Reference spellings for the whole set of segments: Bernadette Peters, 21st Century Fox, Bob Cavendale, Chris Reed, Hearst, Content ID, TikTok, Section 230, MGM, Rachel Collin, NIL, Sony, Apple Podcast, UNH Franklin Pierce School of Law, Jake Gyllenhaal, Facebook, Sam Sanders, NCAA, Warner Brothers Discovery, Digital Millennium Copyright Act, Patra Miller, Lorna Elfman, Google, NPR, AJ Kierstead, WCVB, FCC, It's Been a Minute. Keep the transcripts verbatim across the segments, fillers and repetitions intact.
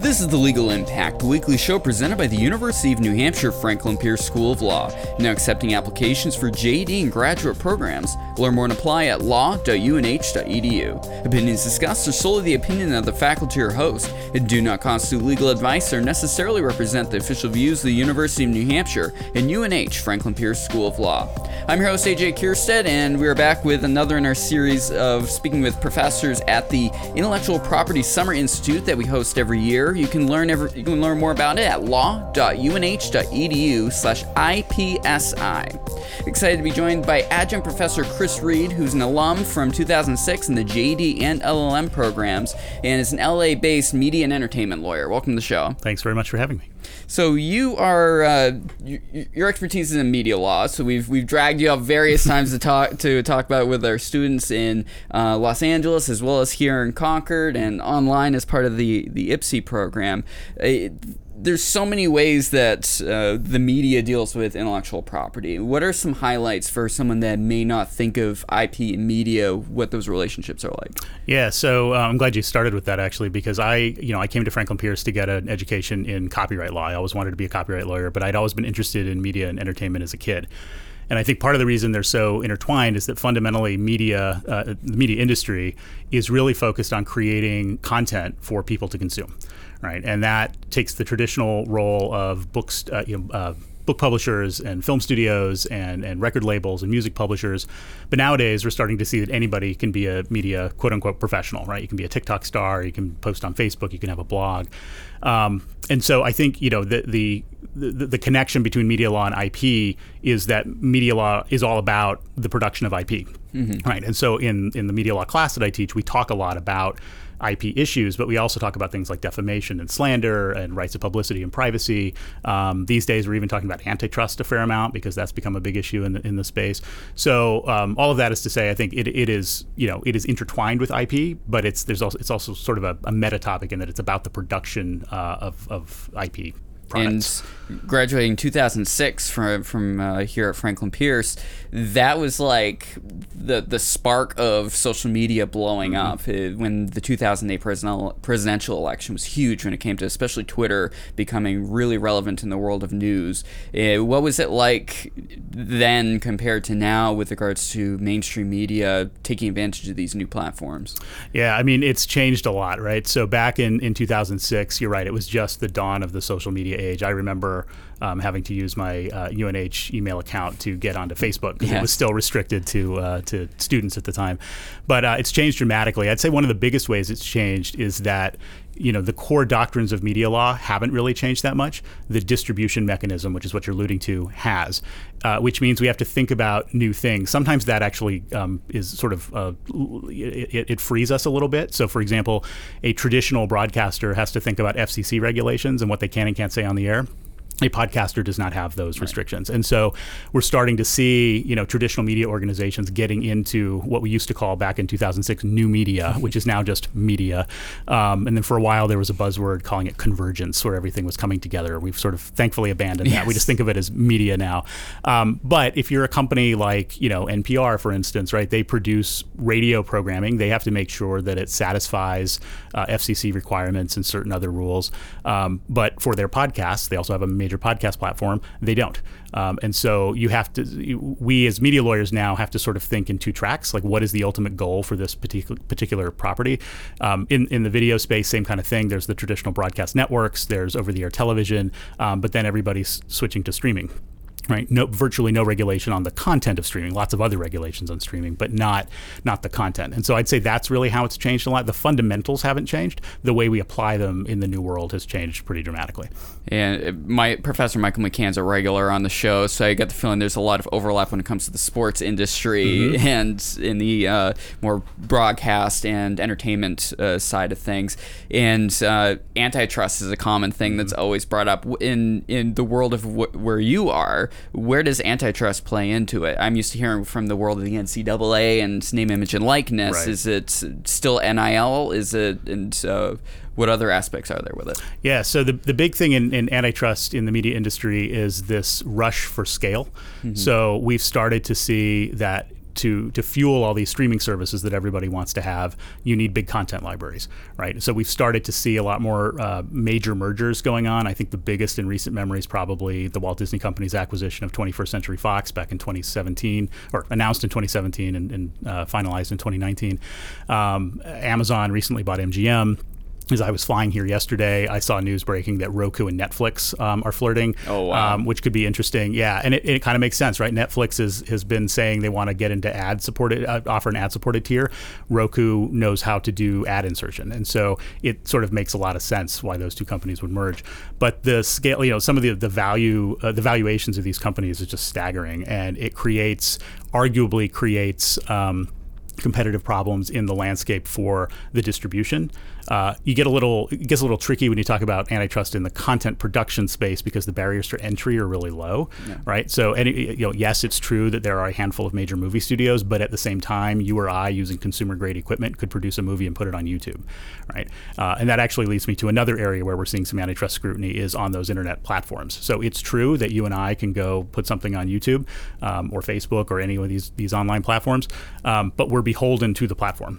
This is The Legal Impact, the weekly show presented by the University of New Hampshire Franklin Pierce School of Law, now accepting applications for J D and graduate programs. Learn more and apply at law dot u n h dot e d u. Opinions discussed are solely the opinion of the faculty or host and do not constitute legal advice or necessarily represent the official views of the University of New Hampshire and U N H Franklin Pierce School of Law. I'm your host, A J Kierstead, and we are back with another in our series of speaking with professors at the Intellectual Property Summer Institute that we host every year. You can learn every, you can learn more about it at law dot u n h dot e d u slash I P S I. Excited to be joined by Adjunct Professor Chris Reed, who's an alum from two thousand six in the J D and L L M programs, and is an L A-based media and entertainment lawyer. Welcome to the show. Thanks very much for having me. So you are uh, you, your expertise is in media law. So we've we've dragged you up various times to talk to talk about it with our students in uh, Los Angeles, as well as here in Concord, and online as part of the the I P S I program. Uh, there's so many ways that uh, the media deals with intellectual property. What are some highlights for someone that may not think of I P and media, what those relationships are like? Yeah, so uh, I'm glad you started with that, actually, because I, you know, I came to Franklin Pierce to get an education in copyright law. I always wanted to be a copyright lawyer, but I'd always been interested in media and entertainment as a kid. And I think part of the reason they're so intertwined is that fundamentally media, uh, the media industry is really focused on creating content for people to consume, right? And that takes the traditional role of books, uh, you know, uh, book publishers and film studios and, and record labels and music publishers. But nowadays, we're starting to see that anybody can be a media, quote unquote, professional, right? You can be a TikTok star, you can post on Facebook, you can have a blog. Um, and so I think, you know, the, the The, the connection between media law and I P is that media law is all about the production of I P, mm-hmm. right? And so in, in the media law class that I teach, we talk a lot about I P issues, but we also talk about things like defamation and slander and rights of publicity and privacy. Um, these days, we're even talking about antitrust a fair amount because that's become a big issue in the, in the space. So um, all of that is to say, I think it, it is, you know, it is intertwined with I P, but it's there's also it's also sort of a, a meta topic in that it's about the production uh, of of I P. Products. And graduating in two thousand six from from uh, here at Franklin Pierce, that was like the the spark of social media blowing mm-hmm. up it, when the two thousand eight presidential presidential election was huge when it came to especially Twitter becoming really relevant in the world of news. Uh, what was it like then compared to now with regards to mainstream media taking advantage of these new platforms? Yeah, I mean, it's changed a lot, right? So back in, in two thousand six, you're right, it was just the dawn of the social media age. I remember um, having to use my uh, U N H email account to get onto Facebook because yeah. it was still restricted to uh, to students at the time. But uh, it's changed dramatically. I'd say one of the biggest ways it's changed is that, you know, the core doctrines of media law haven't really changed that much. The distribution mechanism, which is what you're alluding to, has, uh, which means we have to think about new things. Sometimes that actually um, is sort of, uh, it, it frees us a little bit. So for example, a traditional broadcaster has to think about F C C regulations and what they can and can't say on the air. A podcaster does not have those restrictions. Right. And so we're starting to see, you know, traditional media organizations getting into what we used to call back in two thousand six new media, which is now just media. Um, and then for a while, there was a buzzword calling it convergence, where everything was coming together. We've sort of thankfully abandoned yes. that. We just think of it as media now. Um, but if you're a company like, you know, N P R, for instance, right, they produce radio programming. They have to make sure that it satisfies uh, F C C requirements and certain other rules. Um, but for their podcasts, they also have a major podcast platform, they don't. Um, and so you have to, we as media lawyers now have to sort of think in two tracks, like what is the ultimate goal for this particular particular property? Um, in, in the video space, same kind of thing. There's the traditional broadcast networks, there's over-the-air television, um, but then everybody's switching to streaming. Right, no, virtually no regulation on the content of streaming. Lots of other regulations on streaming, but not not the content. And so I'd say that's really how it's changed a lot. The fundamentals haven't changed. The way we apply them in the new world has changed pretty dramatically. And my Professor Michael McCann's a regular on the show, so I got the feeling there's a lot of overlap when it comes to the sports industry mm-hmm. and in the uh, more broadcast and entertainment uh, side of things. And uh, antitrust is a common thing that's always brought up in in the world of wh- where you are. Where does antitrust play into it? I'm used to hearing from the world of the N C double A and name, image, and likeness. Right. Is it still N I L? Is it and uh, what other aspects are there with it? Yeah, so the the big thing in, in antitrust in the media industry is this rush for scale. Mm-hmm. So we've started to see that to to fuel all these streaming services that everybody wants to have, you need big content libraries, right? So we've started to see a lot more uh, major mergers going on. I think the biggest in recent memory is probably the Walt Disney Company's acquisition of twenty-first Century Fox back in twenty seventeen, or announced in twenty seventeen and, and uh, finalized in twenty nineteen. Um, Amazon recently bought M G M. As I was flying here yesterday, I saw news breaking that Roku and Netflix um, are flirting, oh, wow. um, which could be interesting. Yeah, and it, it kind of makes sense, right? Netflix is, has been saying they want to get into ad-supported, uh, offer an ad-supported tier. Roku knows how to do ad insertion, and so it sort of makes a lot of sense why those two companies would merge. But the scale, you know, some of the the value, uh, the valuations of these companies is just staggering, and it creates, arguably creates. Um, competitive problems in the landscape for the distribution. Uh, you get a little, it gets a little tricky when you talk about antitrust in the content production space because the barriers to entry are really low, yeah. right? So, and it, you know, yes, it's true that there are a handful of major movie studios, but at the same time, you or I, using consumer-grade equipment, could produce a movie and put it on YouTube, right? Uh, and that actually leads me to another area where we're seeing some antitrust scrutiny is on those internet platforms. So it's true that you and I can go put something on YouTube um, or Facebook or any of these these online platforms, um, but we're beholden to the platform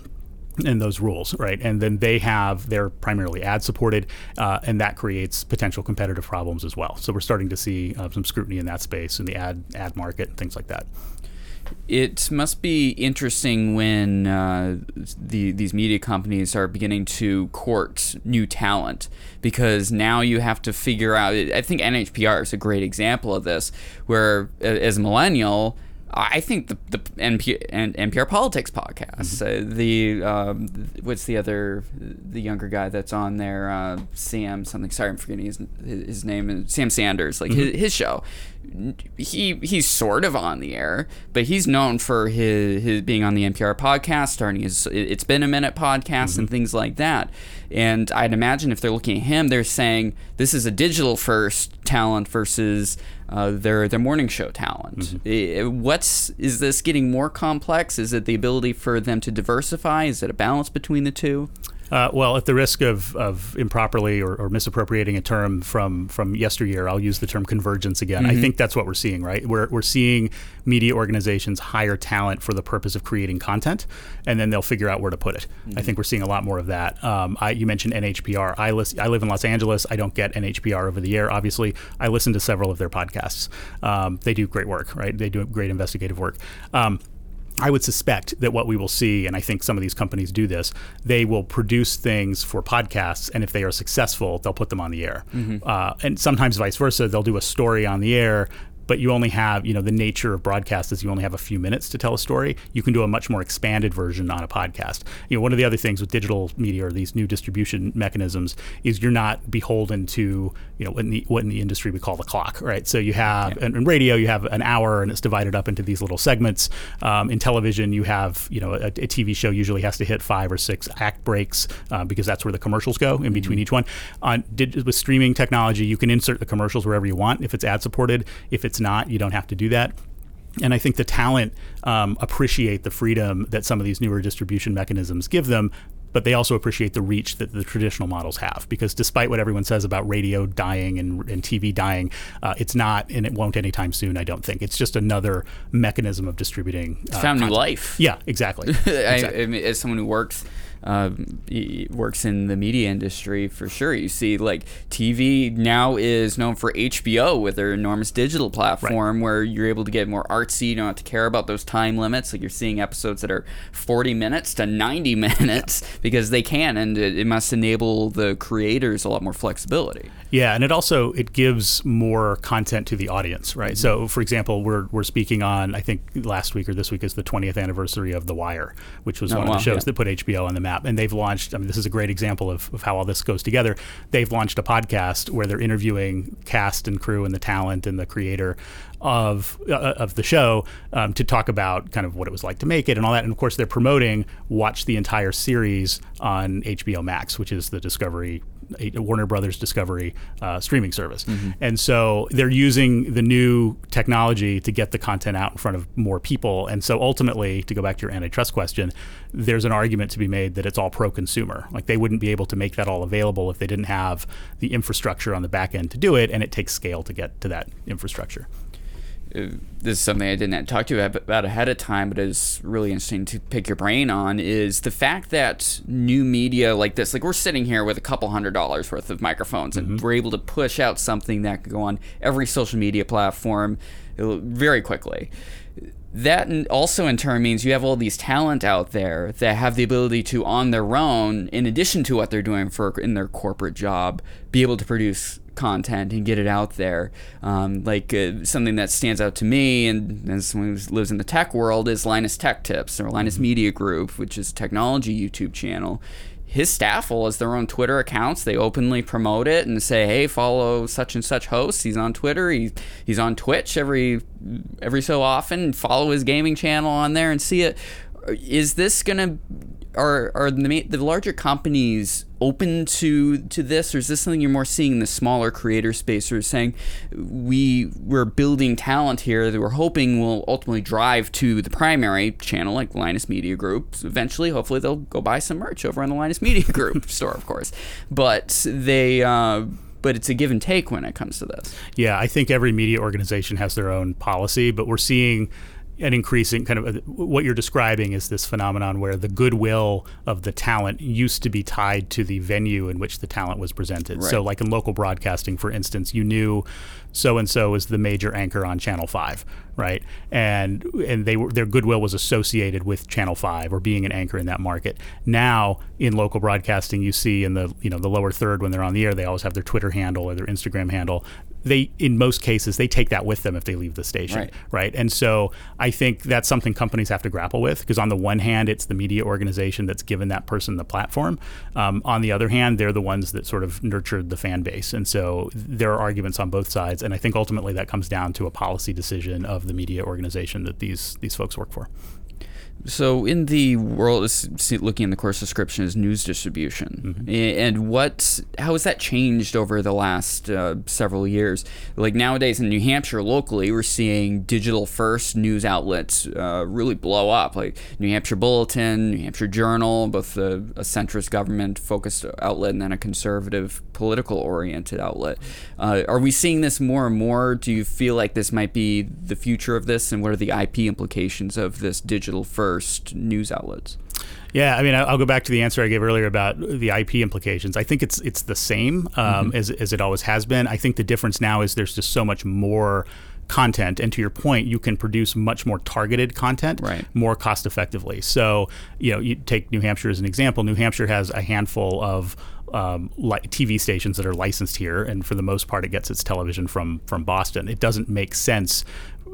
and those rules, right? And then they have, they're primarily ad supported, uh, and that creates potential competitive problems as well. So we're starting to see uh, some scrutiny in that space in the ad ad market and things like that. It must be interesting when uh, the, these media companies are beginning to court new talent, because now you have to figure out, I think N H P R is a great example of this, where as a millennial, I think the the N P R Politics podcast, mm-hmm. uh, the um, what's the other the younger guy that's on there, uh, Sam something. Sorry, I'm forgetting his his name. Sam Sanders, like mm-hmm. his, his show. He he's sort of on the air, but he's known for his his being on the N P R podcast, starting his It's Been a Minute podcast mm-hmm. and things like that. And I'd imagine if they're looking at him, they're saying this is a digital first talent versus uh, their their morning show talent. Mm-hmm. What's is this getting more complex? Is it the ability for them to diversify? Is it a balance between the two? Uh, well, at the risk of, of improperly or, or misappropriating a term from, from yesteryear, I'll use the term convergence again. Mm-hmm. I think that's what we're seeing, right? We're we're seeing media organizations hire talent for the purpose of creating content, and then they'll figure out where to put it. Mm-hmm. I think we're seeing a lot more of that. Um, I, you mentioned N H P R. I, list, I live in Los Angeles. I don't get N H P R over the air, obviously. I listen to several of their podcasts. Um, they do great work, right? They do great investigative work. Um, I would suspect that what we will see, and I think some of these companies do this, they will produce things for podcasts, and if they are successful, they'll put them on the air. Mm-hmm. Uh, and sometimes vice versa, they'll do a story on the air, but you only have, you know, the nature of broadcast is you only have a few minutes to tell a story. You can do a much more expanded version on a podcast. You know, one of the other things with digital media or these new distribution mechanisms is you're not beholden to, you know, what in the, what in the industry we call the clock, right? So you have, yeah. in, in radio, you have an hour and it's divided up into these little segments. Um, in television, you have, you know, a, a T V show usually has to hit five or six act breaks uh, because that's where the commercials go in between mm-hmm. each one. On did, with streaming technology, you can insert the commercials wherever you want if it's ad supported. If it's It's not, you don't have to do that. And I think the talent um, appreciate the freedom that some of these newer distribution mechanisms give them, but they also appreciate the reach that the traditional models have, because despite what everyone says about radio dying and, and T V dying, uh, it's not, and it won't anytime soon, I don't think. It's just another mechanism of distributing. Uh, found content. New life. Yeah, exactly. exactly. I, I mean, as someone who works uh, works in the media industry, for sure, you see like T V now is known for H B O with their enormous digital platform, right. where you're able to get more artsy. You don't have to care about those time limits. Like you're seeing episodes that are forty minutes to ninety minutes. Yeah. Because they can, and it must enable the creators a lot more flexibility. Yeah, and it also, it gives more content to the audience, right? Mm-hmm. So, for example, we're we're speaking on, I think last week or this week is the twentieth anniversary of The Wire, which was oh, one wow. of the shows yeah. that put H B O on the map. And they've launched, I mean, this is a great example of, of how all this goes together. They've launched a podcast where they're interviewing cast and crew and the talent and the creator of uh, of the show um, to talk about kind of what it was like to make it and all that. And of course, they're promoting watch the entire series on H B O Max, which is the Discovery, Warner Brothers Discovery uh, streaming service. Mm-hmm. And so they're using the new technology to get the content out in front of more people. And so ultimately, to go back to your antitrust question, there's an argument to be made that it's all pro-consumer. Like they wouldn't be able to make that all available if they didn't have the infrastructure on the back end to do it, and it takes scale to get to that infrastructure. this is something I didn't talk to you about ahead of time, but it's really interesting to pick your brain on, is the fact that new media like this, like we're sitting here with a couple hundred dollars worth of microphones, mm-hmm. and we're able to push out something that can go on every social media platform very quickly. That also in turn means you have all these talent out there that have the ability to, on their own, in addition to what they're doing for in their corporate job, be able to produce content and get it out there. Um, like uh, something that stands out to me, and as someone who lives in the tech world, is Linus Tech Tips, or Linus Media Group, which is a technology YouTube channel. His staff will has their own Twitter accounts. They openly promote it and say, hey, follow such and such hosts. He's on Twitter. He, he's on Twitch every every so often. Follow his gaming channel on there and see it. Is this going to... Are are the, the larger companies open to to this, or is this something you're more seeing in the smaller creator space, or saying we we're building talent here that we're hoping will ultimately drive to the primary channel like Linus Media Group? Eventually, hopefully, they'll go buy some merch over on the Linus Media Group store, of course. But they. Uh, But it's a give and take when it comes to this. Yeah, I think every media organization has their own policy, but we're seeing an increasing kind of, what you're describing is this phenomenon where the goodwill of the talent used to be tied to the venue in which the talent was presented. Right. So like in local broadcasting, for instance, you knew so-and-so is the major anchor on Channel five, right? And and they were, their goodwill was associated with Channel five or being an anchor in that market. Now, in local broadcasting, you see in the you know the lower third when they're on the air, they always have their Twitter handle or their Instagram handle. They, in most cases, they take that with them if they leave the station, right? right? And so I think that's something companies have to grapple with, because on the one hand, it's the media organization that's given that person the platform. Um, on the other hand, they're the ones that sort of nurtured the fan base. And so there are arguments on both sides. And I think ultimately that comes down to a policy decision of the media organization that these, these folks work for. So in the world, looking in the course description is news distribution, mm-hmm. and what, how has that changed over the last uh, several years? Like nowadays in New Hampshire locally, we're seeing digital first news outlets uh, really blow up, like New Hampshire Bulletin, New Hampshire Journal, both a, a centrist government focused outlet and then a conservative political oriented outlet. Uh, are we seeing this more and more? Do you feel like this might be the future of this, and what are the I P implications of this digital first news outlets? Yeah, I mean, I'll go back to the answer I gave earlier about the I P implications. I think it's it's the same um, mm-hmm. as as it always has been. I think the difference now is there's just so much more content, and to your point, you can produce much more targeted content, right. more cost effectively. So, you know, you take New Hampshire as an example. New Hampshire has a handful of Um, li- T V stations that are licensed here, and for the most part, it gets its television from from Boston. It doesn't make sense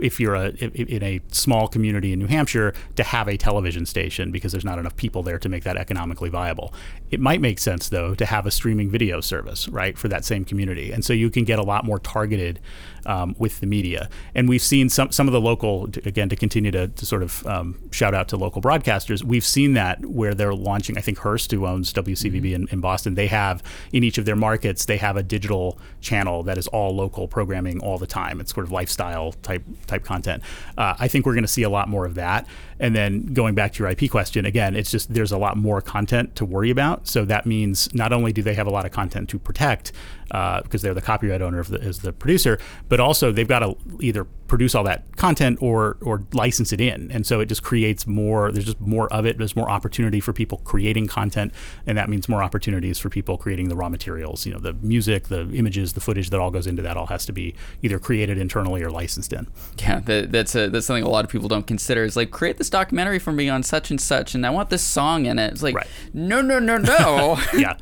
if you're a, in a small community in New Hampshire to have a television station, because there's not enough people there to make that economically viable. It might make sense, though, to have a streaming video service, right, for that same community, and so you can get a lot more targeted um, with the media. And we've seen some some of the local, again, to continue to, to sort of um, shout out to local broadcasters. We've seen that where they're launching. I think Hearst, who owns W C V B mm-hmm. in, in Boston, they have in each of their markets, they have a digital channel that is all local programming all the time. It's sort of lifestyle type type content. Uh, I think we're going to see a lot more of that. And then going back to your I P question, again, it's just there's a lot more content to worry about. So that means not only do they have a lot of content to protect uh, because they're the copyright owner of the, as the producer, but also they've got to either produce all that content or or license it in. And so it just creates more, there's just more of it, there's more opportunity for people creating content, and that means more opportunities for people creating the raw materials, you know, the music, the images, the footage that all goes into that all has to be either created internally or licensed in. Yeah, that, that's a, that's something a lot of people don't consider. It's like, create this documentary for me on such and such, and I want this song in it. It's like, right. no, no, no, no. yeah.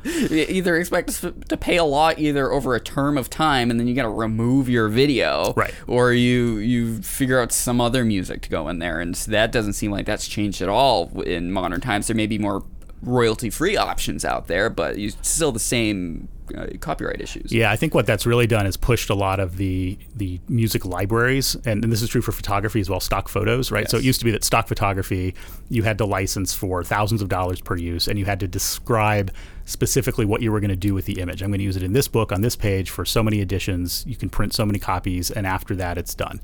Either expect us to pay a lot either over a term of time, and then you got to remove your video, right? Or you you figure out some other music to go in there, and so that doesn't seem like that's changed at all in modern times. There may be more royalty-free options out there, but you still the same uh, copyright issues. Yeah, I think what that's really done is pushed a lot of the the music libraries, and, and this is true for photography as well, stock photos, right? Yes. So it used to be that stock photography, you had to license for thousands of dollars per use, and you had to describe specifically what you were going to do with the image. I'm going to use it in this book on this page for so many editions. You can print so many copies, and after that, it's done.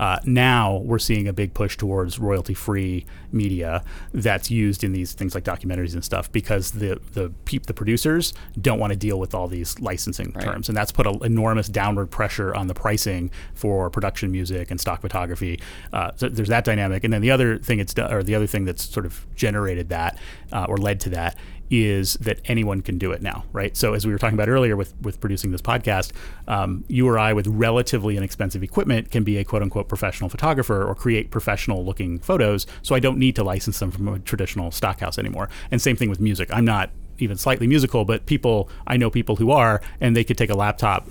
Uh, now we're seeing a big push towards royalty-free media that's used in these things like documentaries and stuff, because the the peep, the producers don't want to deal with all these licensing right. terms, and that's put an enormous downward pressure on the pricing for production music and stock photography. Uh, so there's that dynamic, and then the other thing it's do- or the other thing that's sort of generated that uh, or led to that. Is that anyone can do it now, right? So as we were talking about earlier with, with producing this podcast, um, you or I with relatively inexpensive equipment can be a quote unquote professional photographer or create professional looking photos. So I don't need to license them from a traditional stockhouse anymore. And same thing with music. I'm not even slightly musical, but people, I know people who are, and they could take a laptop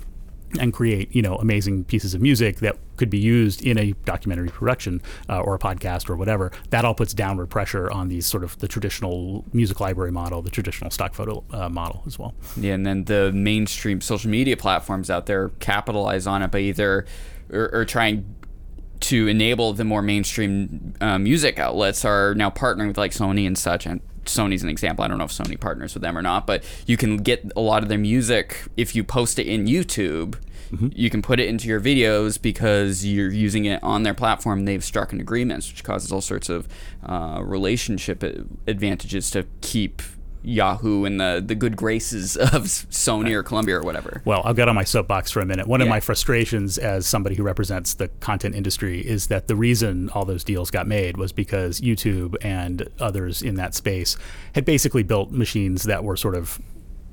and create, you know, amazing pieces of music that could be used in a documentary production uh, or a podcast or whatever. That all puts downward pressure on these sort of the traditional music library model, the traditional stock photo uh, model as well. Yeah, and then the mainstream social media platforms out there capitalize on it by either or, or trying to enable the more mainstream uh, music outlets are now partnering with like Sony and such, and Sony's an example. I don't know if Sony partners with them or not, but you can get a lot of their music if you post it in YouTube. Mm-hmm. You can put it into your videos because you're using it on their platform. They've struck an agreement, which causes all sorts of uh, relationship advantages to keep Yahoo and the, the good graces of Sony or Columbia or whatever. Well, I'll get on my soapbox for a minute. One yeah. of my frustrations as somebody who represents the content industry is that the reason all those deals got made was because YouTube and others in that space had basically built machines that were sort of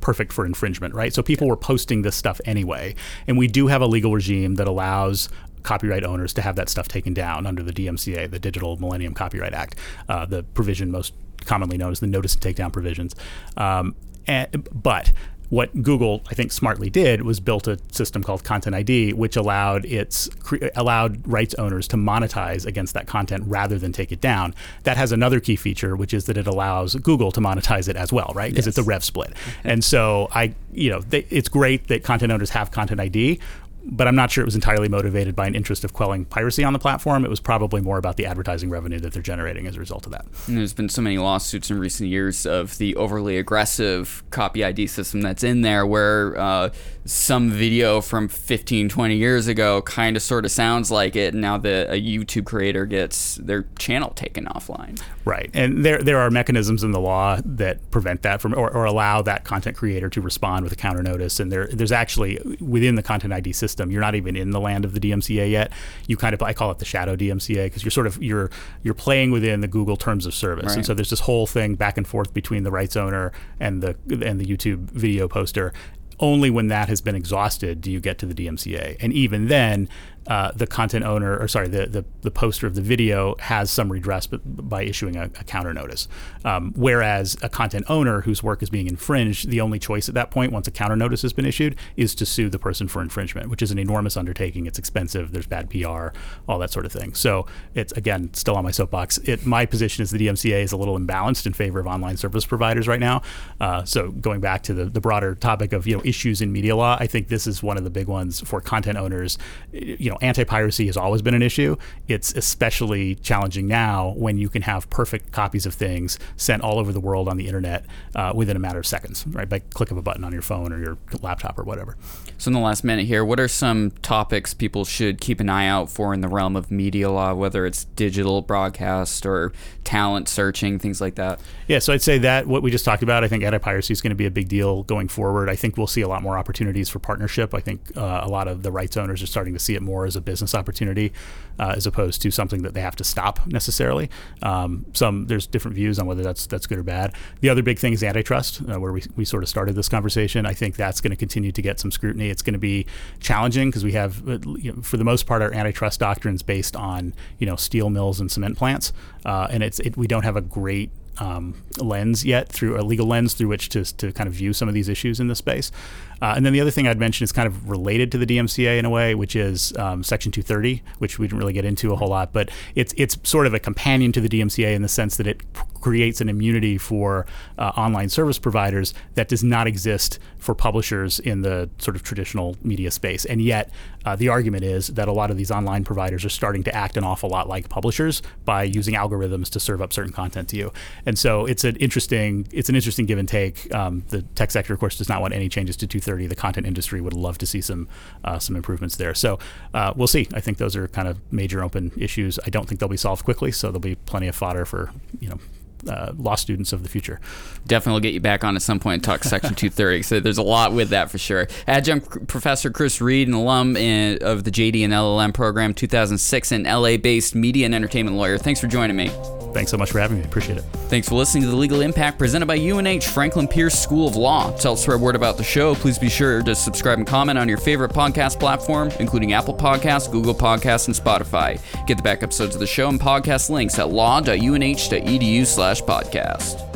perfect for infringement, right? So people yeah. were posting this stuff anyway. And we do have a legal regime that allows copyright owners to have that stuff taken down under the D M C A, the Digital Millennium Copyright Act, uh, the provision most commonly known as the notice and takedown provisions. Um, and, but what Google, I think, smartly did was built a system called Content I D, which allowed its cre- allowed rights owners to monetize against that content rather than take it down. That has another key feature, which is that it allows Google to monetize it as well, right? Because yes. it's a rev split. Mm-hmm. And so I, you know, they, it's great that content owners have Content I D, but I'm not sure it was entirely motivated by an interest of quelling piracy on the platform. It was probably more about the advertising revenue that they're generating as a result of that. And there's been so many lawsuits in recent years of the overly aggressive copy I D system that's in there, where uh, some video from fifteen, twenty years ago kind of sort of sounds like it, and now the a YouTube creator gets their channel taken offline. Right, and there there are mechanisms in the law that prevent that from, or, or allow that content creator to respond with a counter notice, and there there's actually, within the Content I D system, you're not even in the land of the D M C A yet. You kind of, I call it the shadow D M C A, because you're sort of you're you're playing within the Google terms of service, right. And so there's this whole thing back and forth between the rights owner and the and the YouTube video poster. Only when that has been exhausted do you get to the D M C A, and even then, uh, the content owner, or sorry, the, the the poster of the video has some redress by, by issuing a, a counter notice. Um, whereas a content owner whose work is being infringed, the only choice at that point, once a counter notice has been issued, is to sue the person for infringement, which is an enormous undertaking. It's expensive. There's bad P R, all that sort of thing. So it's, again, still on my soapbox. It, my position is the D M C A is a little imbalanced in favor of online service providers right now. Uh, so going back to the, the broader topic of, you know, issues in media law, I think this is one of the big ones for content owners. You know, anti-piracy has always been an issue. It's especially challenging now when you can have perfect copies of things sent all over the world on the internet uh, within a matter of seconds, right? By click of a button on your phone or your laptop or whatever. So in the last minute here, what are some topics people should keep an eye out for in the realm of media law, whether it's digital broadcast or talent searching, things like that? Yeah, so I'd say that what we just talked about, I think anti-piracy is going to be a big deal going forward. I think we'll see a lot more opportunities for partnership. I think uh, a lot of the rights owners are starting to see it more more as a business opportunity uh, as opposed to something that they have to stop necessarily. Um, some there's different views on whether that's that's good or bad. The other big thing is antitrust, uh, where we, we sort of started this conversation. I think that's going to continue to get some scrutiny. It's going to be challenging because we have, you know, for the most part, our antitrust doctrines based on, you know, steel mills and cement plants, uh, and it's it, we don't have a great Um, lens yet through a legal lens through which to to kind of view some of these issues in this space. Uh, and then the other thing I'd mention is kind of related to the D M C A in a way, which is um, Section two thirty, which we didn't really get into a whole lot, but it's it's sort of a companion to the D M C A in the sense that it creates an immunity for uh, online service providers that does not exist for publishers in the sort of traditional media space. And yet uh, the argument is that a lot of these online providers are starting to act an awful lot like publishers by using algorithms to serve up certain content to you. And so it's an interesting it's an interesting give and take. Um, the tech sector, of course, does not want any changes to two thirty. The content industry would love to see some uh, some improvements there. So uh, we'll see. I think those are kind of major open issues. I don't think they'll be solved quickly, so there'll be plenty of fodder for, you know, Uh, law students of the future. Definitely will get you back on at some point and talk Section two thirty. So there's a lot with that for sure. Adjunct Professor Chris Reed, an alum in, of the J D and L L M program, two thousand six, an L A-based media and entertainment lawyer. Thanks for joining me. Thanks so much for having me. Appreciate it. Thanks for listening to The Legal Impact, presented by U N H Franklin Pierce School of Law. To help spread word about the show, please be sure to subscribe and comment on your favorite podcast platform, including Apple Podcasts, Google Podcasts, and Spotify. Get the back episodes of the show and podcast links at law dot u n h dot e d u slash podcast.